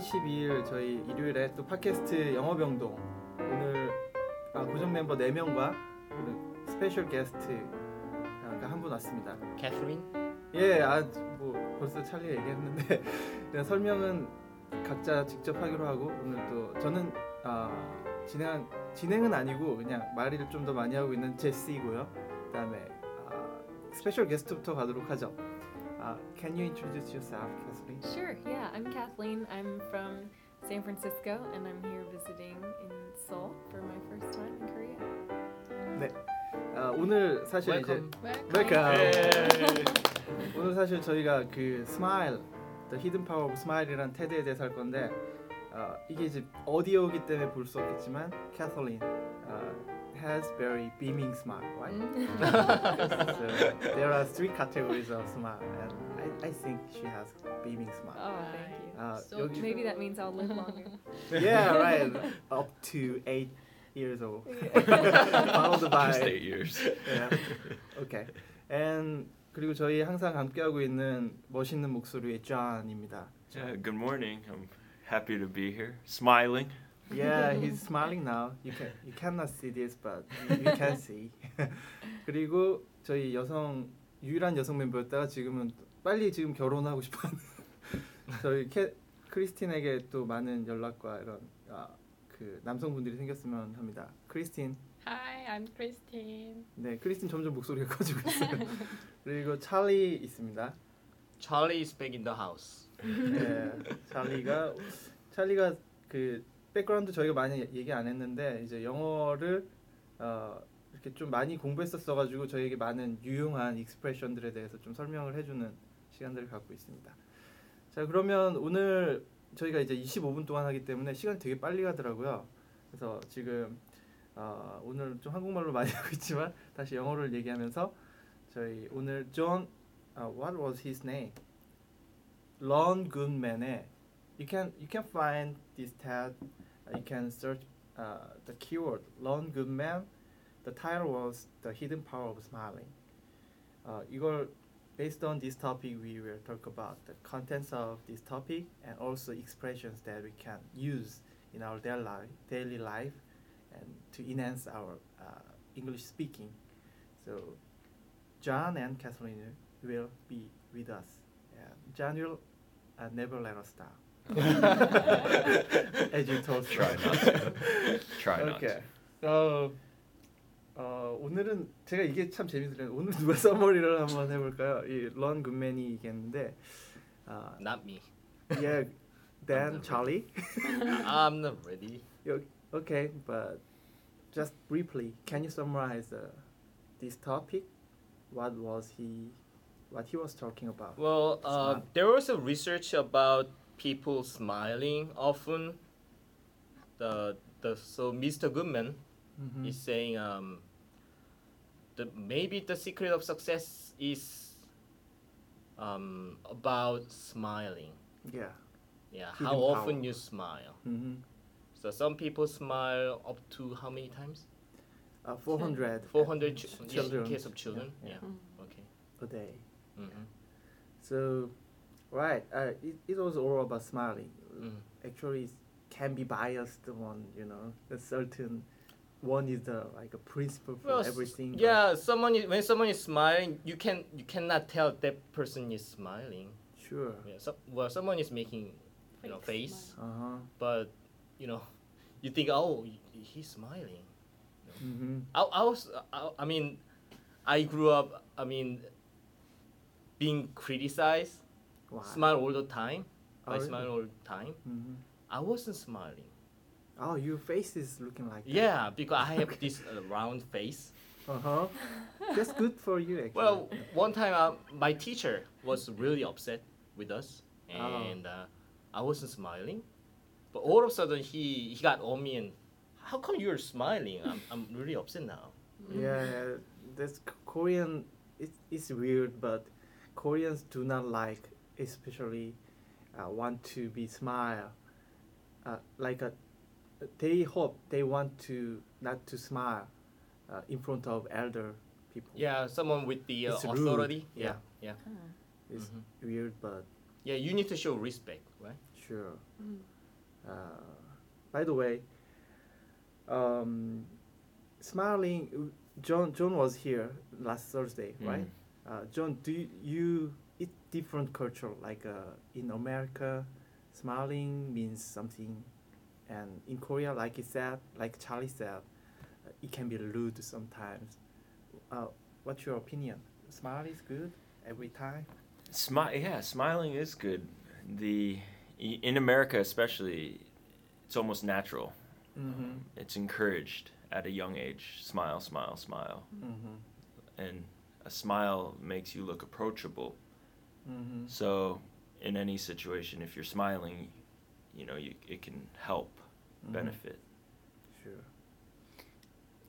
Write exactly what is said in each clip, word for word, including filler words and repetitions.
십이월 십이일 저희 일요일에 또 팟캐스트 영어병동 오늘 아, 고정 멤버 네 명과 스페셜 게스트 한 분 왔습니다. Kathleen? 예, 아, 뭐 벌써 찰리 얘기했는데 그냥 설명은 각자 직접 하기로 하고 오늘 또 저는 아, 진행, 진행은 아니고 그냥 말을 좀 더 많이 하고 있는 제시고요. 그 다음에 아, 스페셜 게스트부터 가도록 하죠. Uh, can you introduce yourself, Kathleen? Sure, yeah. I'm Kathleen. I'm from San Francisco, and I'm here visiting in Seoul for my first time in Korea. 네, uh, 오늘 사실 Welcome. 이제 Welcome. Welcome. 오늘 사실 저희가 그 Smile, The Hidden Power of Smile이란 테드에 대해서 할 건데 uh, 이게 이제 어디오기 때문에 볼 수 없겠지만 Kathleen uh, has very beaming smile, right? So there are three categories of smile. I, I think she has beaming smile. Oh, thank you. Uh, so 여기... Maybe that means I'll live longer. Yeah, right. Up to eight years old. Followed by just eight years. Yeah. Okay. And 그리고 저희 항상 함께하고 있는 멋있는 목소리의 John입니다. Yeah, good morning. I'm happy to be here. Smiling. Yeah, he's smiling now. You can you cannot see this, but you can see. 그리고 저희 여성 유일한 여성 멤버였다가 지금은 빨리 지금 결혼하고 싶어하는 저희 캐, 크리스틴에게 또 많은 연락과 이런 아, 그 남성분들이 생겼으면 합니다. 크리스틴. Hi, I'm Christine. 네, 크리스틴 점점 목소리가 커지고 있어요. 그리고 찰리 있습니다. Charlie is back in the house. 네, 찰리가 찰리가 그 백그라운드 저희가 많이 얘기 안 했는데 이제 영어를 어, 이렇게 좀 많이 공부했었어가지고 저희에게 많은 유용한 익스프레션들에 대해서 좀 설명을 해주는 시간들을 갖고 있습니다. 자, 그러면 오늘 저희가 이제 이십오 분 동안 하기 때문에 시간이 되게 빨리 가더라고요. 그래서 지금 어, 오늘 좀 한국말로 많이 하고 있지만 다시 영어를 얘기하면서 저희 오늘 John, uh, what was his name? Ron Gutman의 You can you can find this tab. You can search uh, the keyword Ron Gutman. The title was The Hidden Power of Smiling. Uh, 이걸 based on this topic, we will talk about the contents of this topic and also expressions that we can use in our daily life, daily life, and to enhance our uh, English speaking. So, John and Kathleen will be with us. And John will uh, never let us down. As you told me. Try not to. Try not okay. to. So, 어, 오늘은 제가 이게 참 재밌더라고요. 오늘 누가 서머리를 한번 해볼까요? 이 런 굿맨이 이겼는데 어, Not me. Yeah, then Charlie. I'm not ready. Okay, but just briefly, can you summarize uh, this topic? What was he, what he was talking about? Well, uh, there was a research about people smiling often. The the so Mister Goodman mm-hmm. is saying um the maybe the secret of success is um about smiling. Yeah. Yeah. Even how often power. You smile. Mm-hmm. So some people smile up to how many times? Uh, four hundred. Four hundred ch- children. In case of children. Yeah. yeah. yeah. Mm-hmm. Okay. A day. Mm-hmm. Yeah. So. Right, uh, it it was all about smiling. Mm. Actually, it can be biased on you know a certain one is the like a principle for well, everything. Yeah, someone is, when someone is smiling, you can you cannot tell that person is smiling. Sure. Yeah. So, well, someone is making you know face, uh-huh. but you know you think oh he's smiling. You know? Mm-hmm. I I was I, I mean I grew up I mean being criticized. Wow. Smile all the time. Oh, I really? smile all the time. Mm-hmm. I wasn't smiling. Oh, your face is looking like that. Yeah, because I have this uh, round face. Uh-huh. That's good for you, actually. Well, one time uh, my teacher was really upset with us. And oh. uh, I wasn't smiling. But all of a sudden, he, he got on me and, how come you're smiling? I'm, I'm really upset now. Yeah, that's Korean. It, it's weird, but Koreans do not like especially uh, want to be smile uh, like a, they hope they want to not to smile uh, in front of elder people. Yeah, someone with the uh, authority. Yeah, yeah. yeah. Uh-huh. It's mm-hmm. weird, but Yeah, you need to show respect, right? Sure. Mm. Uh, by the way, um, smiling. John John was here last Thursday, mm. right? Uh, John, do you, you eat different culture? Like uh, in America, smiling means something, and in Korea, like he said, like Charlie said, uh, it can be rude sometimes. Uh, what's your opinion? Smile is good every time. Smile, yeah, smiling is good. The in America especially, it's almost natural. Mm-hmm. Um, it's encouraged at a young age. Smile, smile, smile, mm-hmm. and a smile makes you look approachable. Mm-hmm. So in any situation, if you're smiling, you know you it can help, mm-hmm. benefit. Sure.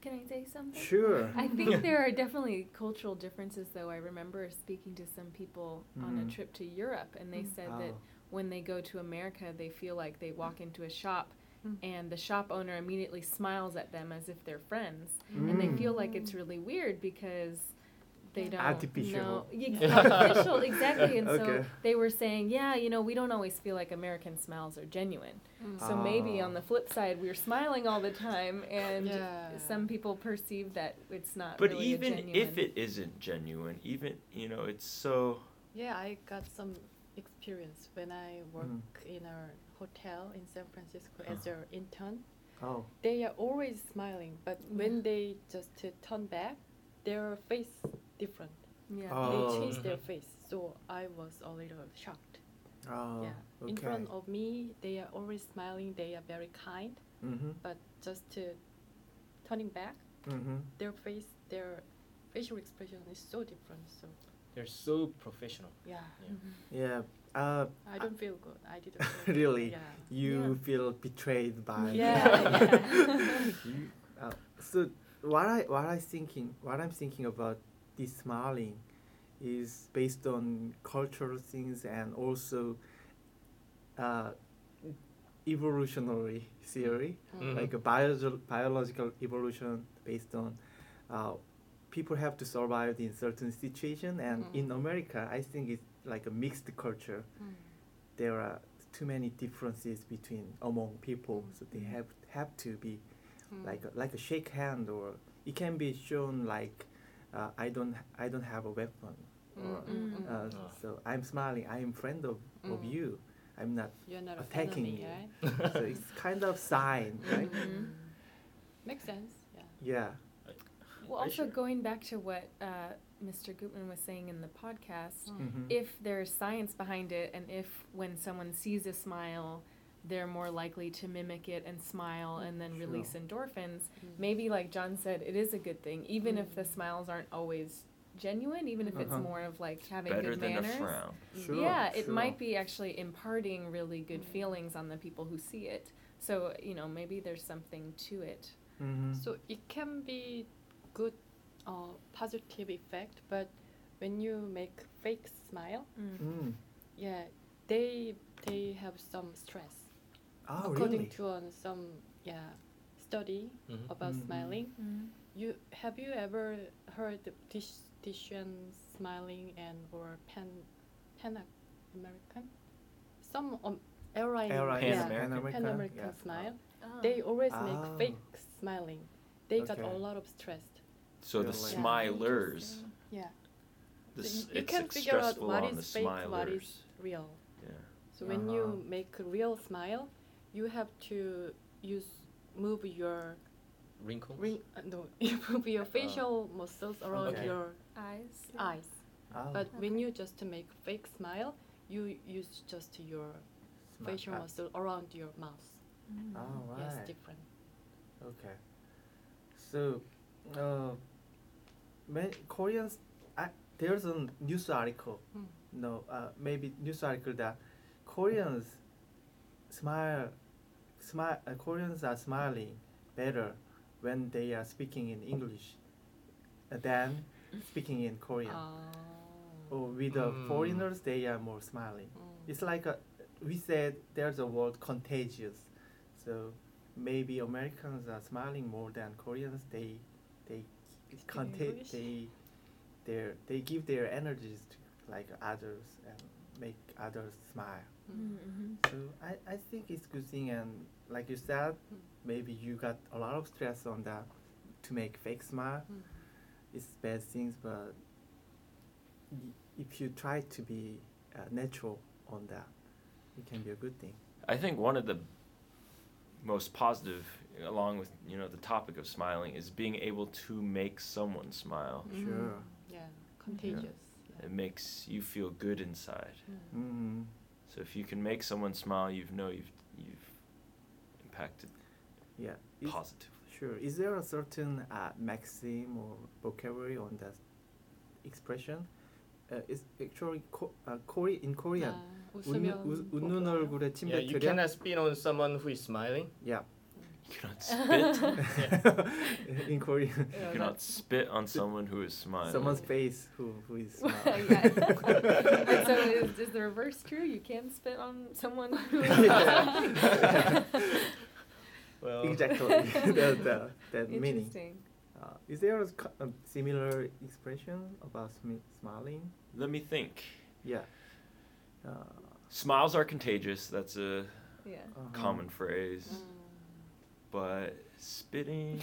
Can I say something? Sure. I think there are definitely cultural differences, though. I remember speaking to some people mm. on a trip to Europe, and they said oh. that when they go to America, they feel like they walk into a shop, mm. and the shop owner immediately smiles at them as if they're friends, mm. and they feel like it's really weird because they don't artificial. know. Artificial, exactly. And okay. so they were saying, yeah, you know, we don't always feel like American smiles are genuine. Mm. So oh. maybe on the flip side, we're smiling all the time, and yeah. some people perceive that it's not but really genuine. But even if it isn't genuine, even, you know, it's so... Yeah, I got some experience when I work mm. in a hotel in San Francisco oh. as an intern. Oh. They are always smiling, but mm. when they just uh, turn back, their face... different. Yeah. Oh. They changed their face, so I was a little shocked. Oh, yeah. Okay. In front of me, they are always smiling. They are very kind. Mm-hmm. But just to turning back, mm-hmm. their face, their facial expression is so different. So they're so professional. Yeah. Yeah. Mm-hmm. yeah. Uh, I don't feel good. I didn't. Feel really? Good. Yeah. You yeah. feel betrayed by. Yeah. yeah. you, uh, so what I what I thinking what I'm thinking about. This smiling is based on cultural things and also uh, evolutionary theory, mm-hmm. like a bio- biological evolution based on uh, people have to survive in certain situation. And mm-hmm. in America, I think it's like a mixed culture. Mm-hmm. There are too many differences between among people, so they have have to be mm-hmm. like a, like a shake hand, or it can be shown like. Uh, I don't. I don't have a weapon. Or, mm-hmm. uh, oh. So I'm smiling. I am friend of, mm. of you. I'm not, not attacking you. Right? So it's kind of sign, right? Mm-hmm. Makes sense. Yeah. Yeah. Well, also sure? going back to what uh, Mister Gutman was saying in the podcast, oh. mm-hmm. if there's science behind it, and if when someone sees a smile, they're more likely to mimic it and smile and then sure. release endorphins. Mm. Maybe, like John said, it is a good thing, even mm. if the smiles aren't always genuine, even if uh-huh. it's more of like having better good manners. Better than a frown. Sure, yeah, sure. It might be actually imparting really good mm. feelings on the people who see it. So, you know, maybe there's something to it. Mm-hmm. So it can be good, uh, positive effect, but when you make fake smile, mm. Mm. yeah, they they have some stress. Oh, according really? to um, some yeah study mm-hmm. about mm-hmm. smiling, mm-hmm. you have you ever heard Duchenne smiling and or Pan Pan American, some um, airline Pan yeah, American, Pan American yeah. smile. Oh. They always oh. make fake smiling. They okay. got a lot of stress. So the yeah, smilers. Yeah. The s- you can figure out what is fake, smilers. What is real. Yeah. So when uh-huh. you make a real smile. You have to use move your wrinkles. Ring, uh, no, you move your facial uh, muscles around okay. your eyes. Eyes. Oh. But okay. when you just make fake smile, you use just your Smi- facial uh, muscle around your mouth. Mm. Oh, right. Yes, different. Okay. So, uh, many Koreans. Uh, there's a news article. Mm. No, uh, maybe news article that Koreans smile. Smile. Uh, Koreans are smiling better when they are speaking in English than speaking in Korean. Oh. Or with the mm. foreigners, they are more smiling. Mm. It's like a, we said there's a word contagious. So maybe Americans are smiling more than Koreans. They they conta- they they they give their energies to like others and make others smile. Mm-hmm. So I, I think it's a good thing, and like you said, mm-hmm. maybe you got a lot of stress on that to make fake smile. Mm-hmm. It's bad things, but y- if you try to be uh, natural on that, it can be a good thing. I think one of the most positive, along with, you know, the topic of smiling, is being able to make someone smile. Mm-hmm. Sure. Yeah, contagious. Yeah. Yeah. It makes you feel good inside. Mm. Mm-hmm. So if you can make someone smile, you know you've you've impacted. Yeah. Positively. Is, sure. Is there a certain uh, maxim or vocabulary on that expression? Uh, it's actually co- uh, Korean in Korean. Yeah. 웃는 얼굴에 침 뱉으랴. You cannot spit on someone who is smiling. Yeah. You cannot spit. In Korean. You cannot spit on someone who is smiling. Someone's face who who is smiling. So is, is the reverse true? You can spit on someone who is smiling. Well, exactly. that that, that meaning. Interesting. Uh, is there a, a similar expression about smi- smiling? Let me think. Yeah. Uh, Smiles are contagious. That's a yeah. uh-huh. common phrase. Mm. But spitting.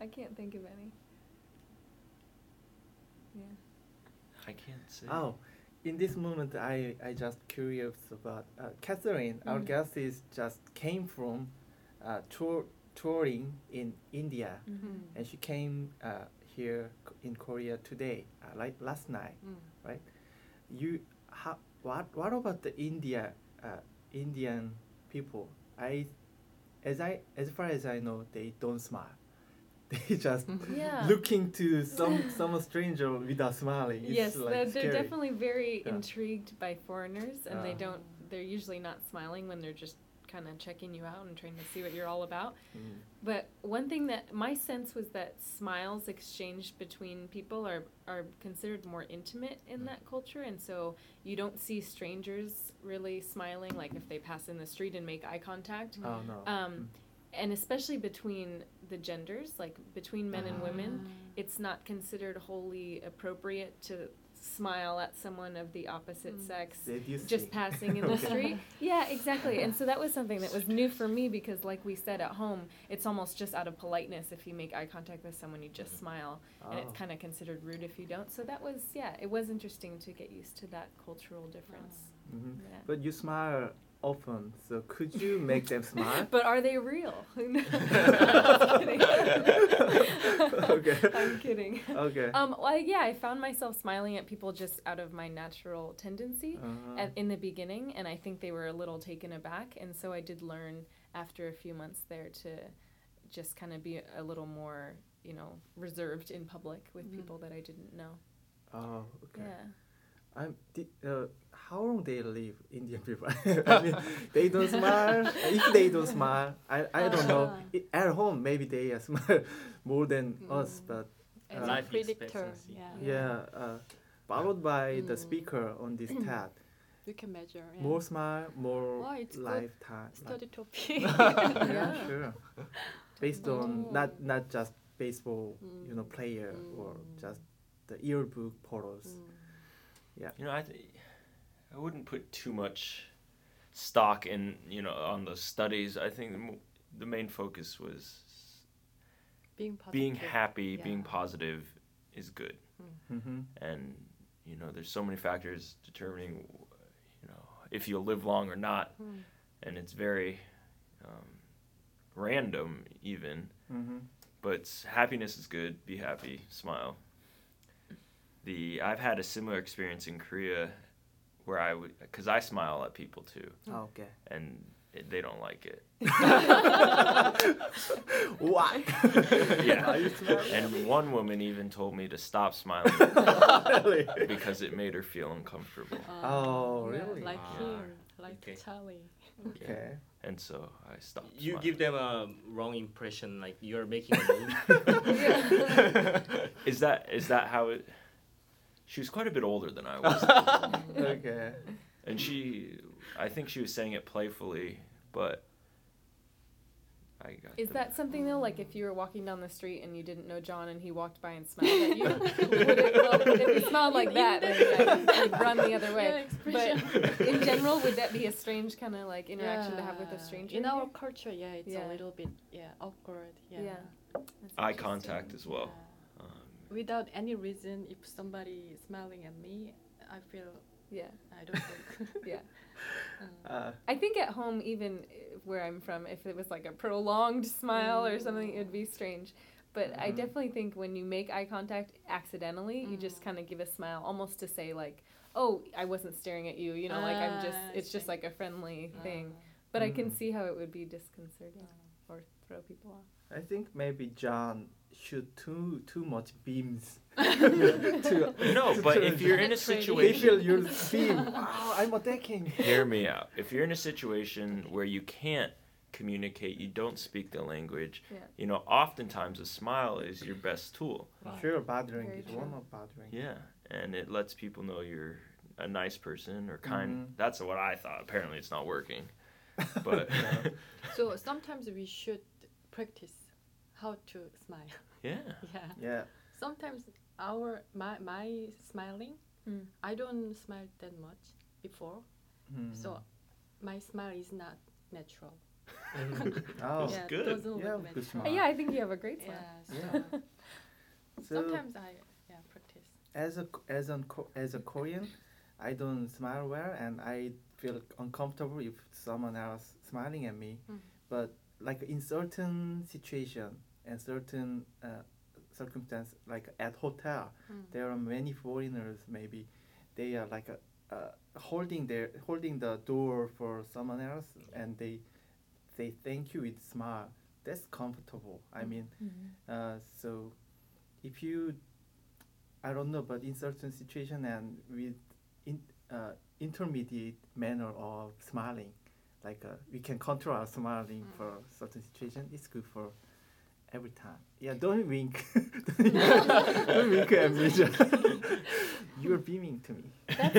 I can't think of any. Yeah. I can't say. Oh, in this moment, I, I just curious about uh, Kathleen. Mm-hmm. Our guest is just came from uh, tour touring in India, mm-hmm. and she came uh, here in Korea today, uh, like last night, mm. right? You, how, what, what about the India, uh, Indian people? I. As I, as far as I know, they don't smile. They just yeah. looking to some some stranger without smiling. It's yes, like they're, they're definitely very yeah. intrigued by foreigners, and uh. they don't. They're usually not smiling when they're just kind of checking you out and trying to see what you're all about. Mm. But one thing that my sense was that smiles exchanged between people are are considered more intimate in mm. that culture, and so you don't see strangers really smiling, like if they pass in the street and make eye contact. Oh no. Um, mm. And especially between the genders, like between men ah. and women, it's not considered wholly appropriate to smile at someone of the opposite mm. sex just passing in the okay. street. Yeah, exactly. And so that was something that was new for me, because like we said at home, it's almost just out of politeness. If you make eye contact with someone, you just smile. Oh. And it's kind of considered rude if you don't. So that was, yeah, it was interesting to get used to that cultural difference. Oh. Mm-hmm. Yeah. But you smile often, so could you make them smile? But are they real? No, I'm kidding. Okay. I'm kidding. Okay. Um, well, yeah, I found myself smiling at people just out of my natural tendency uh-huh. at, in the beginning, and I think they were a little taken aback, and so I did learn after a few months there to just kind of be a little more, you know, reserved in public with mm-hmm. people that I didn't know. Oh, okay. Yeah. I'm, di- uh, how long they live, Indian people? I mean, they don't smile. If they don't smile, I, I don't know. It, at home, maybe they smile more than mm. us, but... Uh, Life uh, predictor, yeah. Yeah, uh, followed by mm. the speaker on this tab. We can measure, yeah. More smile, more wow, lifetime. Study topic. Yeah, sure. Based oh. on, not, not just baseball, mm. you know, player, mm. or just the yearbook photos. Mm. Yeah. You know, I th- I wouldn't put too much stock in, you know, on those studies. I think the, mo- the main focus was being positive. being happy, yeah. being positive is good. Mm. Mm-hmm. And, you know, there's so many factors determining, you know, if you'll live long or not. Mm. And it's very um, random even. Mm-hmm. But happiness is good. Be happy. Smile. The I've had a similar experience in Korea, where I would, because I smile at people too. Oh, okay. And it, they don't like it. Why? Yeah. And one woman even told me to stop smiling really? Because it made her feel uncomfortable. Um, oh, really? Like wow. here, like okay. Charlie. Okay. okay. And so I stopped. You smiling. Give them a wrong impression, like you're making a move. Is that is that how it? She was quite a bit older than I was. Okay. And she, I think she was saying it playfully, but I got Is that something, though, like if you were walking down the street and you didn't know John and he walked by and smiled at you? would it, well, if he smiled like that, then like, you'd run the other way. Yeah, but in general, would that be a strange kind of like interaction yeah. to have with a stranger? In our culture, yeah, it's yeah. a little bit yeah awkward. Yeah. yeah. Eye contact as well. Yeah. Um, Without any reason, if somebody is smiling at me, I feel... Yeah, I don't think. yeah, um, uh, I think at home, even where I'm from, if it was like a prolonged smile mm, or something, it would be strange. But mm. I definitely think when you make eye contact accidentally, mm. you just kind of give a smile, almost to say like, "Oh, I wasn't staring at you." You know, ah, like I'm just. It's just like a friendly ah. thing. But mm. I can see how it would be disconcerting ah. or throw people off. I think maybe John shoot too too much beams. to, no, to, but to, if you're in a situation, you're beam. Wow, I'm attacking. Hear me out. If you're in a situation where you can't communicate, you don't speak the language. Yeah. You know, oftentimes a smile is your best tool. Wow. Sure, bothering is one of bothering. Yeah, and it lets people know you're a nice person or kind. Mm-hmm. That's what I thought. Apparently, it's not working. But no. So sometimes we should practice how to smile. Yeah. Yeah. Yeah. Sometimes our my my smiling, mm. I don't smile that much before, mm. so my smile is not natural. Mm. Oh, yeah, good. It doesn't yeah, look good smile. Yeah, I think you have a great smile. Yeah. So yeah. Sometimes I yeah practice. As a as an as a Korean, I don't smile well, and I feel uncomfortable if someone else smiling at me. Mm. But like in certain situation and certain uh, circumstance, like at hotel, mm. there are many foreigners. Maybe they are like a, uh, holding their holding the door for someone else, and they they thank you with smile. That's comfortable. I mean, mm-hmm. uh, so if you, I don't know, but in certain situation and with in uh, intermediate manner of smiling. Like uh, we can control our smiling mm. for certain situation. It's good for every time. Yeah, don't wink. Don't wink at me. You're beaming to me. That's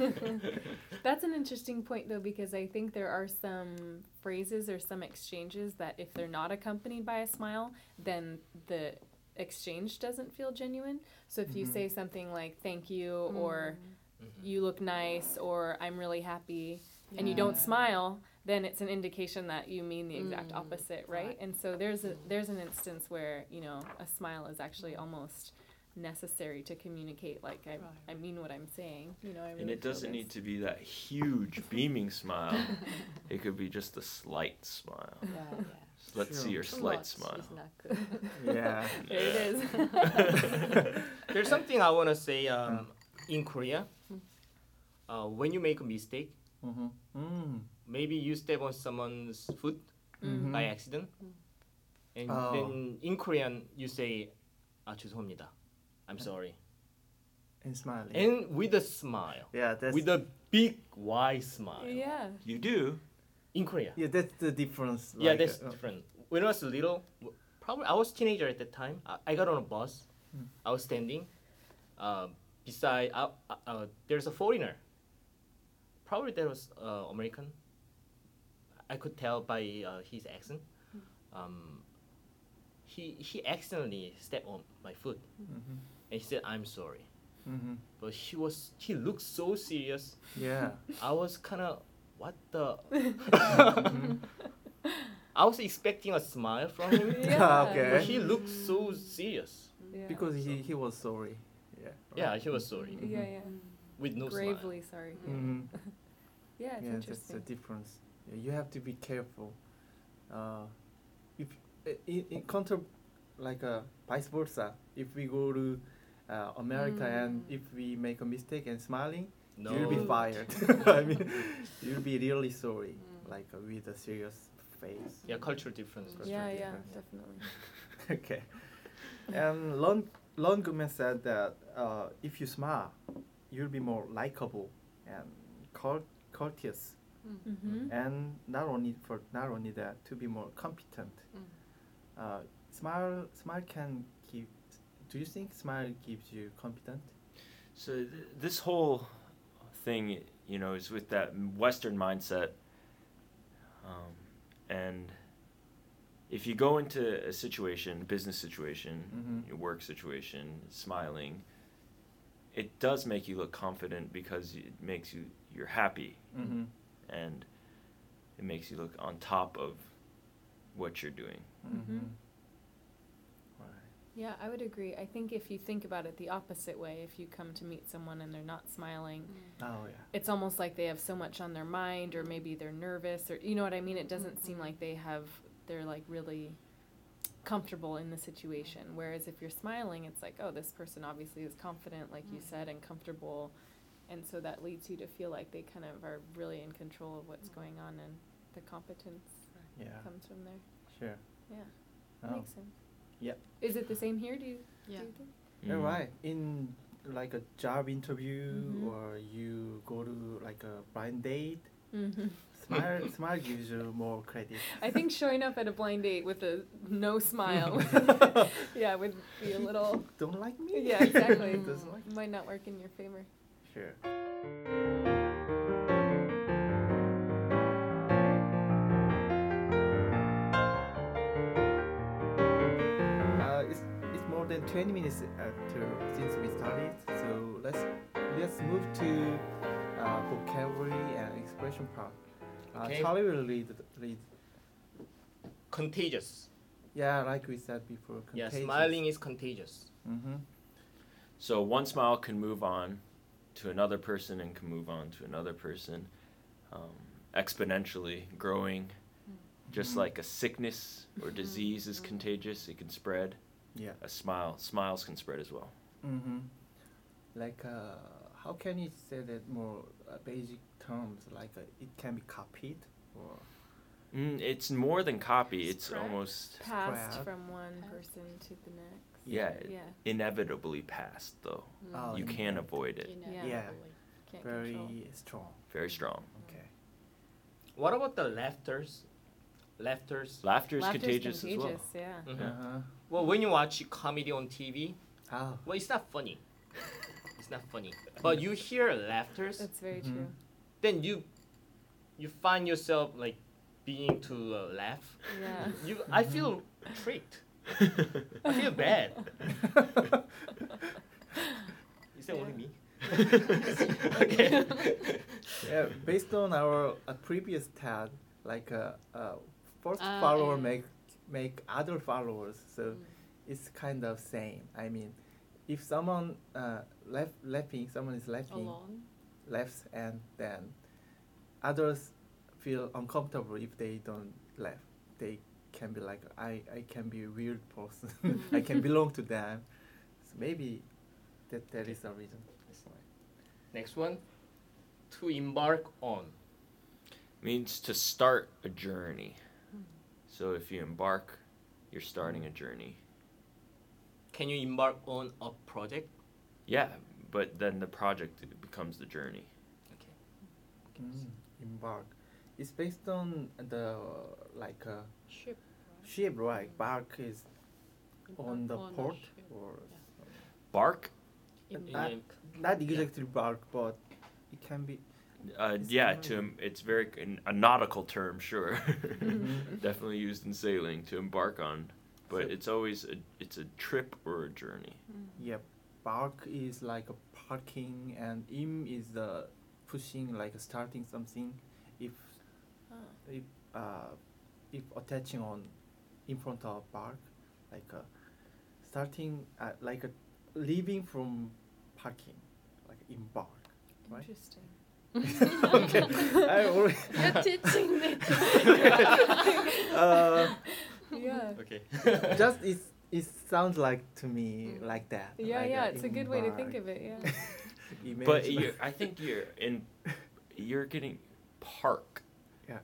an, that's an interesting point, though, because I think there are some phrases or some exchanges that if they're not accompanied by a smile, then the exchange doesn't feel genuine. So if mm-hmm. you say something like, thank you, mm. or mm-hmm. you look nice, or I'm really happy, yeah. and you don't smile, then it's an indication that you mean the exact mm. opposite, right? And so there's a there's an instance where, you know, a smile is actually almost necessary to communicate, like I right. I mean what I'm saying, you know. I really and it doesn't need to be that huge beaming smile. It could be just a slight smile. Yeah, yeah. So let's sure. see your Too slight much smile. Is not good. yeah. There yeah. it is. There's something I want to say. Um, in Korea, uh, when you make a mistake. Mm-hmm. Mm. Maybe you step on someone's foot mm-hmm. by accident, mm. and oh. then in Korean you say, "아 죄송합니다," I'm sorry, and smiling, and with a smile, yeah, that's with a big wide smile, yeah, you do, in Korea, yeah, that's the difference, like yeah, that's uh, different. When I was little, probably I was a teenager at that time. I, I got on a bus, mm. I was standing, uh, beside, uh, uh, there's a foreigner. Probably there was uh, American. I could tell by uh, his accent. Mm-hmm. Um, he he accidentally stepped on my foot, mm-hmm. and he said, "I'm sorry." Mm-hmm. But he was he looked so serious. Yeah. I was kind of what the. mm-hmm. I was expecting a smile from him. Yeah. Okay. But he looked so serious. Yeah. Because he, he was sorry. Yeah. Yeah, he was sorry. Mm-hmm. Yeah, yeah. With no Gravely smile. sorry. Yeah, mm-hmm. yeah it's yeah, interesting. That's the difference. Yeah, you have to be careful. Uh, if uh, in, in contra, like a uh, vice versa. If we go to uh, America mm. and if we make a mistake and smiling, no. you'll be fired. I mean, you'll be really sorry. Mm. Like uh, with a serious face. Yeah, cultural difference. Cultural yeah, difference. yeah, definitely. Okay. And Ron Ron Gutman said that uh, if you smile, you'll be more likable and court, courteous, mm-hmm. and not only for not only that, to be more competent. Mm. Uh, smile, smile can give. Do you think smile gives you competent? So th- this whole thing, you know, is with that Western mindset, um, and if you go into a situation, business situation, mm-hmm. your work situation, smiling, it does make you look confident because it makes you, you're happy. Mm-hmm. And it makes you look on top of what you're doing. Mm-hmm. Right. Yeah, I would agree. I think if you think about it the opposite way, if you come to meet someone and they're not smiling, oh, yeah. it's almost like they have so much on their mind, or maybe they're nervous, or you know what I mean? It doesn't mm-hmm. seem like they have... they're like really comfortable in the situation. Whereas if you're smiling, it's like, oh, this person obviously is confident, like mm-hmm. you said, and comfortable. And so that leads you to feel like they kind of are really in control of what's mm-hmm. going on, and the competence yeah. comes from there. Sure. Yeah. That oh. makes sense. Yep. Is it the same here? Do you, yeah. do you think? Mm-hmm. You're right. In like a job interview mm-hmm. or you go to like a blind date, mm-hmm. smile, smile gives you more credit. I think showing up at a blind date with a no smile, yeah, would be a little... Don't like me? Yeah, exactly. Doesn't like might not work in your favor. Sure. Uh, it's, it's more than twenty minutes after, since we started, so let's, let's move to uh, vocabulary and expression part. Okay. Uh, Charlie will read, read. Contagious. Yeah, like we said before. Contagious. Yeah, smiling is contagious. Mm-hmm. So one smile can move on to another person and can move on to another person, um, exponentially growing. Mm-hmm. Just like a sickness or disease is contagious, it can spread. Yeah. A smile, smiles can spread as well. Mm-hmm. Like, uh, how can you say that more uh, basic? Terms like uh, it can be copied, or mm, it's more than copy. It's spread. Almost passed spread. From one person to the next. Yeah, yeah. Inevitably passed though. Mm. Oh, you can't inevit- avoid it. Yeah, yeah. Can't very control. Strong. Very strong. Okay. What about the laughters? Laughters. Laughter is contagious, contagious as well. Yeah. Mm-hmm. Uh-huh. Well, when you watch comedy on T V, oh. well, it's not funny. It's not funny. But you hear laughters. That's very mm-hmm. true. Then you, you find yourself like being to uh, laugh. Yeah. You, I feel tricked. I feel bad. Is that yeah. only me? Okay. Yeah. Based on our uh, previous tab, like a uh, uh, first uh, follower yeah. make make other followers, so mm. it's kind of same. I mean, if someone uh laugh, laughing, someone is laughing. Alone. Laughs and then others feel uncomfortable if they don't laugh. They can be like, I, I can be a weird person. I can belong to them. So maybe that that is the reason. Next one, to embark on. Means to start a journey. Mm-hmm. So if you embark, you're starting a journey. Can you embark on a project? Yeah. But then the project becomes the journey. Okay. Mm, embark. It's based on the like a ship. Right? Ship, right? Mm. Bark is embark on the on port or yeah. bark. Not, not exactly yeah. bark, but it can be. Uh, yeah, to em- it's very an, a nautical term, sure. Definitely used in sailing to embark on, but so, it's always a it's a trip or a journey. Mm. Yep. Bark is like a parking, and im is the pushing, like starting something. If oh. if uh, if attaching on in front of bark, like a starting, uh, like a leaving from parking, like embark. Right? Interesting. Okay, I already you're teaching me. uh, yeah. Okay. Just it's. It sounds like to me mm. like that. Yeah, like yeah, it's a good way to think of it. Yeah. But you're, I think you're in. You're getting park. Yeah.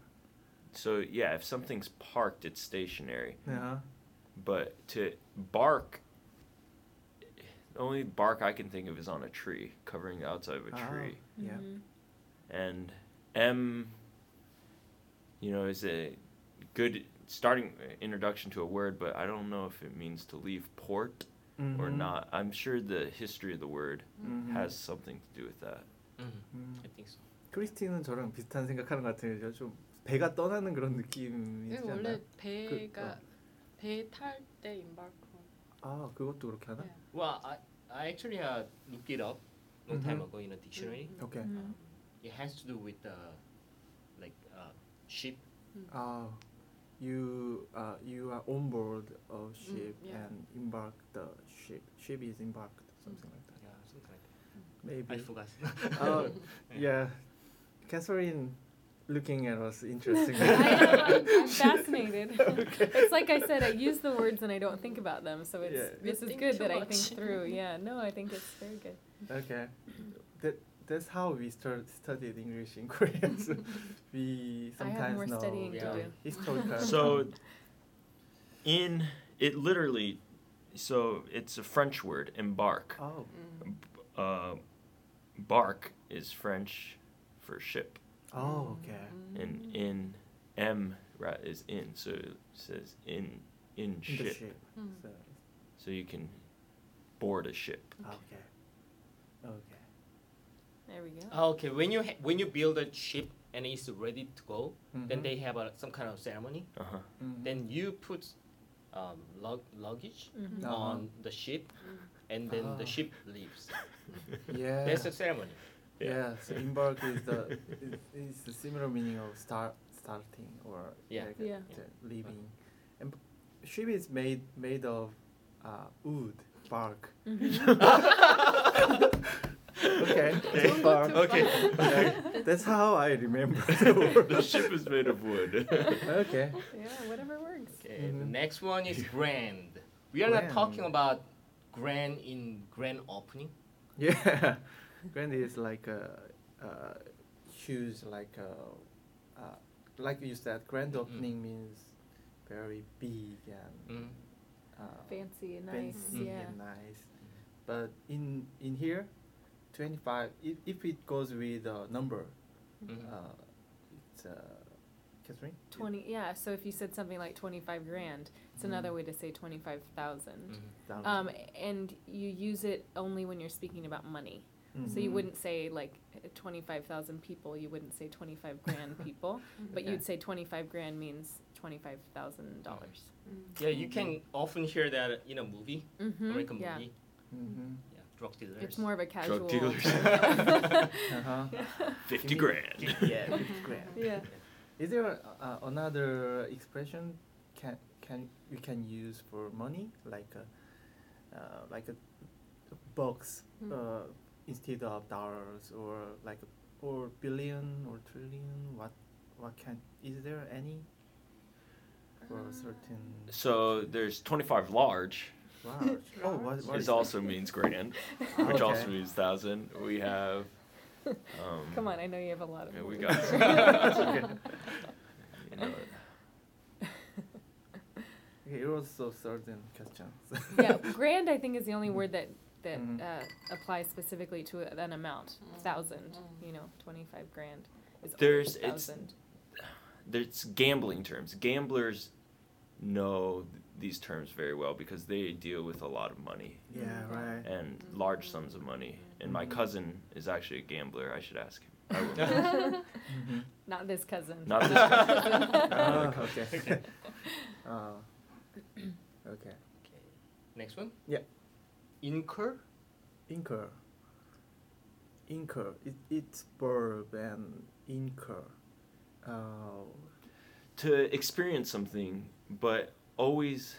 So yeah, if something's parked, it's stationary. Yeah. Uh-huh. But to bark. The only bark I can think of is on a tree, covering the outside of a oh, tree. Yeah. Mm-hmm. And M. You know, is a good. Starting introduction to a word, but I don't know if it means to leave port mm-hmm. or not. I'm sure the history of the word mm-hmm. has something to do with that. Mm-hmm. Mm. I think so. 크리스틴은 저랑 비슷한 생각하는 것 같아요. 좀 배가 떠나는 그런 느낌이잖아요. 원래 배가 배 탈 때 embark로. 아, 그것도 그렇게 하나? Yeah. Well, I I actually uh, looked it up long time mm-hmm. ago in a dictionary. Mm-hmm. Okay. Mm-hmm. Um, it has to do with the uh, like uh, ship. Mm-hmm. Ah, you uh, you are on board a ship mm-hmm. yeah. and embark the ship. Ship is embarked, something mm-hmm. like that. Yeah, something like that. Maybe. I forgot. uh, yeah, Catherine. Looking at us, interesting. I am, I'm fascinated. Okay. It's like I said, I use the words and I don't think about them, so it's yeah. this you is good that much. I think through. Yeah, no, I think it's very good. Okay, that that's how we start studied English in Korea. So we sometimes know yeah. historical. So, in it literally, so it's a French word, embark. Oh, uh, bark is French for ship. Oh, okay. And in M right, is in, so it says in in ship. ship. Mm. So. so you can board a ship. Okay. Okay. There we go. Okay, when you ha- when you build a ship and it's ready to go, mm-hmm. then they have a, some kind of ceremony. Uh-huh. Mm-hmm. Then you put um, lug luggage mm-hmm. on uh-huh. the ship, and then oh. the ship leaves. Yeah. That's a ceremony. Yeah. yeah, so embark is the is the similar meaning of start starting or yeah. Like yeah. yeah. leaving. And b- ship is made made of uh, wood bark. Mm-hmm. okay. Okay. Bark. okay. Okay. That's how I remember the word. The ship is made of wood. okay. Yeah, whatever works. Okay. Mm-hmm. The next one is grand. We are grand. not talking about grand in grand opening. Yeah. Grand is like a uh, uh, huge, like a, uh, like you said, grand opening mm. means very big and mm. uh, fancy and fancy nice. Fancy yeah. and nice. But in in here, twenty-five. If if it goes with a number, mm-hmm. uh, it's uh, Catherine. Twenty. Yeah. So if you said something like twenty-five grand, it's mm. another way to say twenty-five thousand. Mm-hmm. Um, and you use it only when you're speaking about money. Mm-hmm. So you wouldn't say like twenty-five thousand people, you wouldn't say twenty-five grand people, but okay. you'd say twenty-five grand means twenty-five thousand dollars. Mm-hmm. Yeah, you can often hear that in a movie, mm-hmm. American yeah. movie. Mm-hmm. Yeah, drug dealers. It's more of a casual. Drug dealers. uh-huh. yeah. fifty grand. Yeah, fifty grand. Yeah. Is there uh, another expression can can we can use for money, like a, uh, like a box, mm-hmm. uh, instead of dollars or like or billion or trillion, what what can is there any for a certain? So there's twenty-five large. Large. oh, what, what is also that? means grand, which okay. also means thousand. We have. Um, Come on, I know you have a lot of. Yeah, we got. you know it. Okay, it was so certain questions. yeah, grand I think is the only word that. that mm-hmm. uh, applies specifically to an amount, thousand, mm-hmm. you know, twenty-five grand is there's, thousand. It's, there's gambling terms. Gamblers know th- these terms very well because they deal with a lot of money. Yeah, right. And mm-hmm. large sums of money. And my cousin is actually a gambler. I should ask him. I will. mm-hmm. Not this cousin. Not this cousin. oh, okay. Okay. Uh, okay. Okay. Next one? Yeah. Incur? Incur. Incur. It, it's verb and incur. Uh, to experience something, but always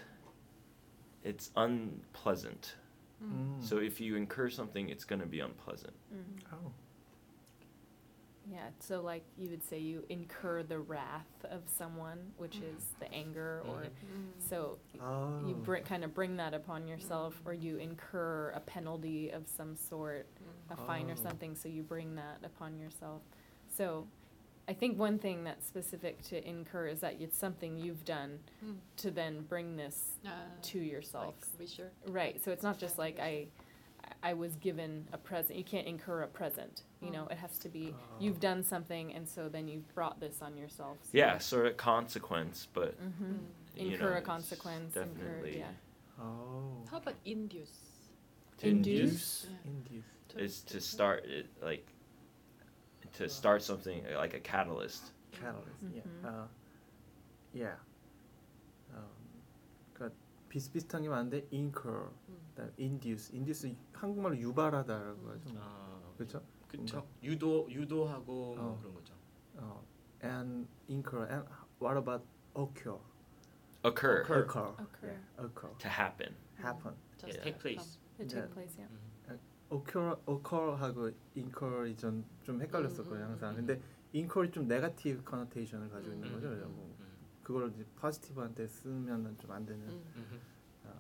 it's unpleasant. Mm. So if you incur something, it's going to be unpleasant. Mm. Oh. Yeah, so like you would say you incur the wrath of someone, which mm. is the anger, or mm. so oh. you br- kind of bring that upon yourself, or you incur a penalty of some sort, mm. a oh. fine or something, so you bring that upon yourself. So I think one thing that's specific to incur is that it's something you've done mm. to then bring this uh, to yourself. Like sure? Right, so it's not just like I... I was given a present. You can't incur a present. You know, it has to be, oh. you've done something, and so then you've brought this on yourself. So yeah, sort of consequence, but, mm-hmm. you incur know, a consequence. Definitely. Incur, yeah. Oh. How about induce? To induce? Induce. Yeah. induce. To is to start, it, like, to start something, like a catalyst. Catalyst, mm-hmm. yeah. Uh, yeah. Um, 비슷비슷한 게 많은데 incur, 음. induce, induce 한국말로 유발하다라고 하죠. 아, 그렇죠? 그렇죠. 유도 유도하고 어. 뭐 그런 거죠. 어. and incur and what about occur? Occur. Occur. Occur. Occur. Yeah. Occur. To happen. Happen. Just yeah. take place. It take place. Yeah. yeah. occur, occur하고 incur이 좀, 좀 헷갈렸었거든요 항상. 음. 근데 incur이 좀 negative connotation을 가지고 있는 거죠. 음. 뭐. 음. 그걸 이제 positive한테 쓰면은 좀 안 되는. 음. 어.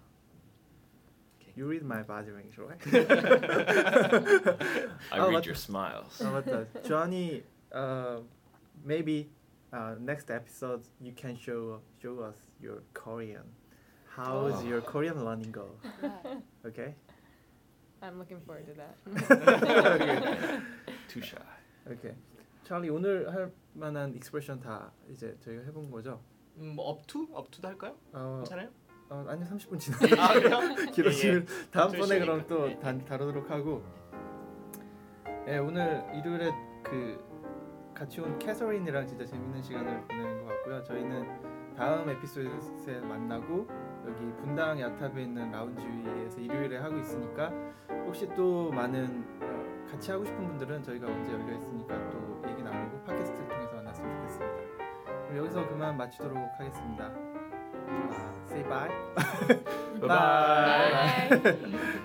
Okay. You read my body language, right? I read 아, your smiles. 아, 맞다. Johnny, uh, maybe uh, next episode you can show show us your Korean. How is oh. your Korean learning go? Okay. I'm looking forward to that. okay. Too shy. Okay. Charlie, 오늘 할 만한 expression 다 이제 저희가 해본 거죠? 음, 뭐 up to? up to도 할까요? 어, 괜찮아요? 어, 아니요, 삼십 분 지났어요. 아, 그래요? 길어지면 예, 예. 다음번에 그럼 또 예. 다, 다루도록 하고 예, 오늘 일요일에 그 같이 온 캐서린이랑 진짜 재밌는 시간을 보낸 것 같고요. 저희는 다음 에피소드에 만나고 여기 분당 야탑에 있는 라운지 위에서 일요일에 하고 있으니까 혹시 또 많은 같이 하고 싶은 분들은 저희가 언제 열려있으니까 또 얘기 나누고 팟캐스트를 통해서 만났으면 좋겠습니다. 그럼 여기서 그만 마치도록 하겠습니다. 아, say bye. bye. bye. bye.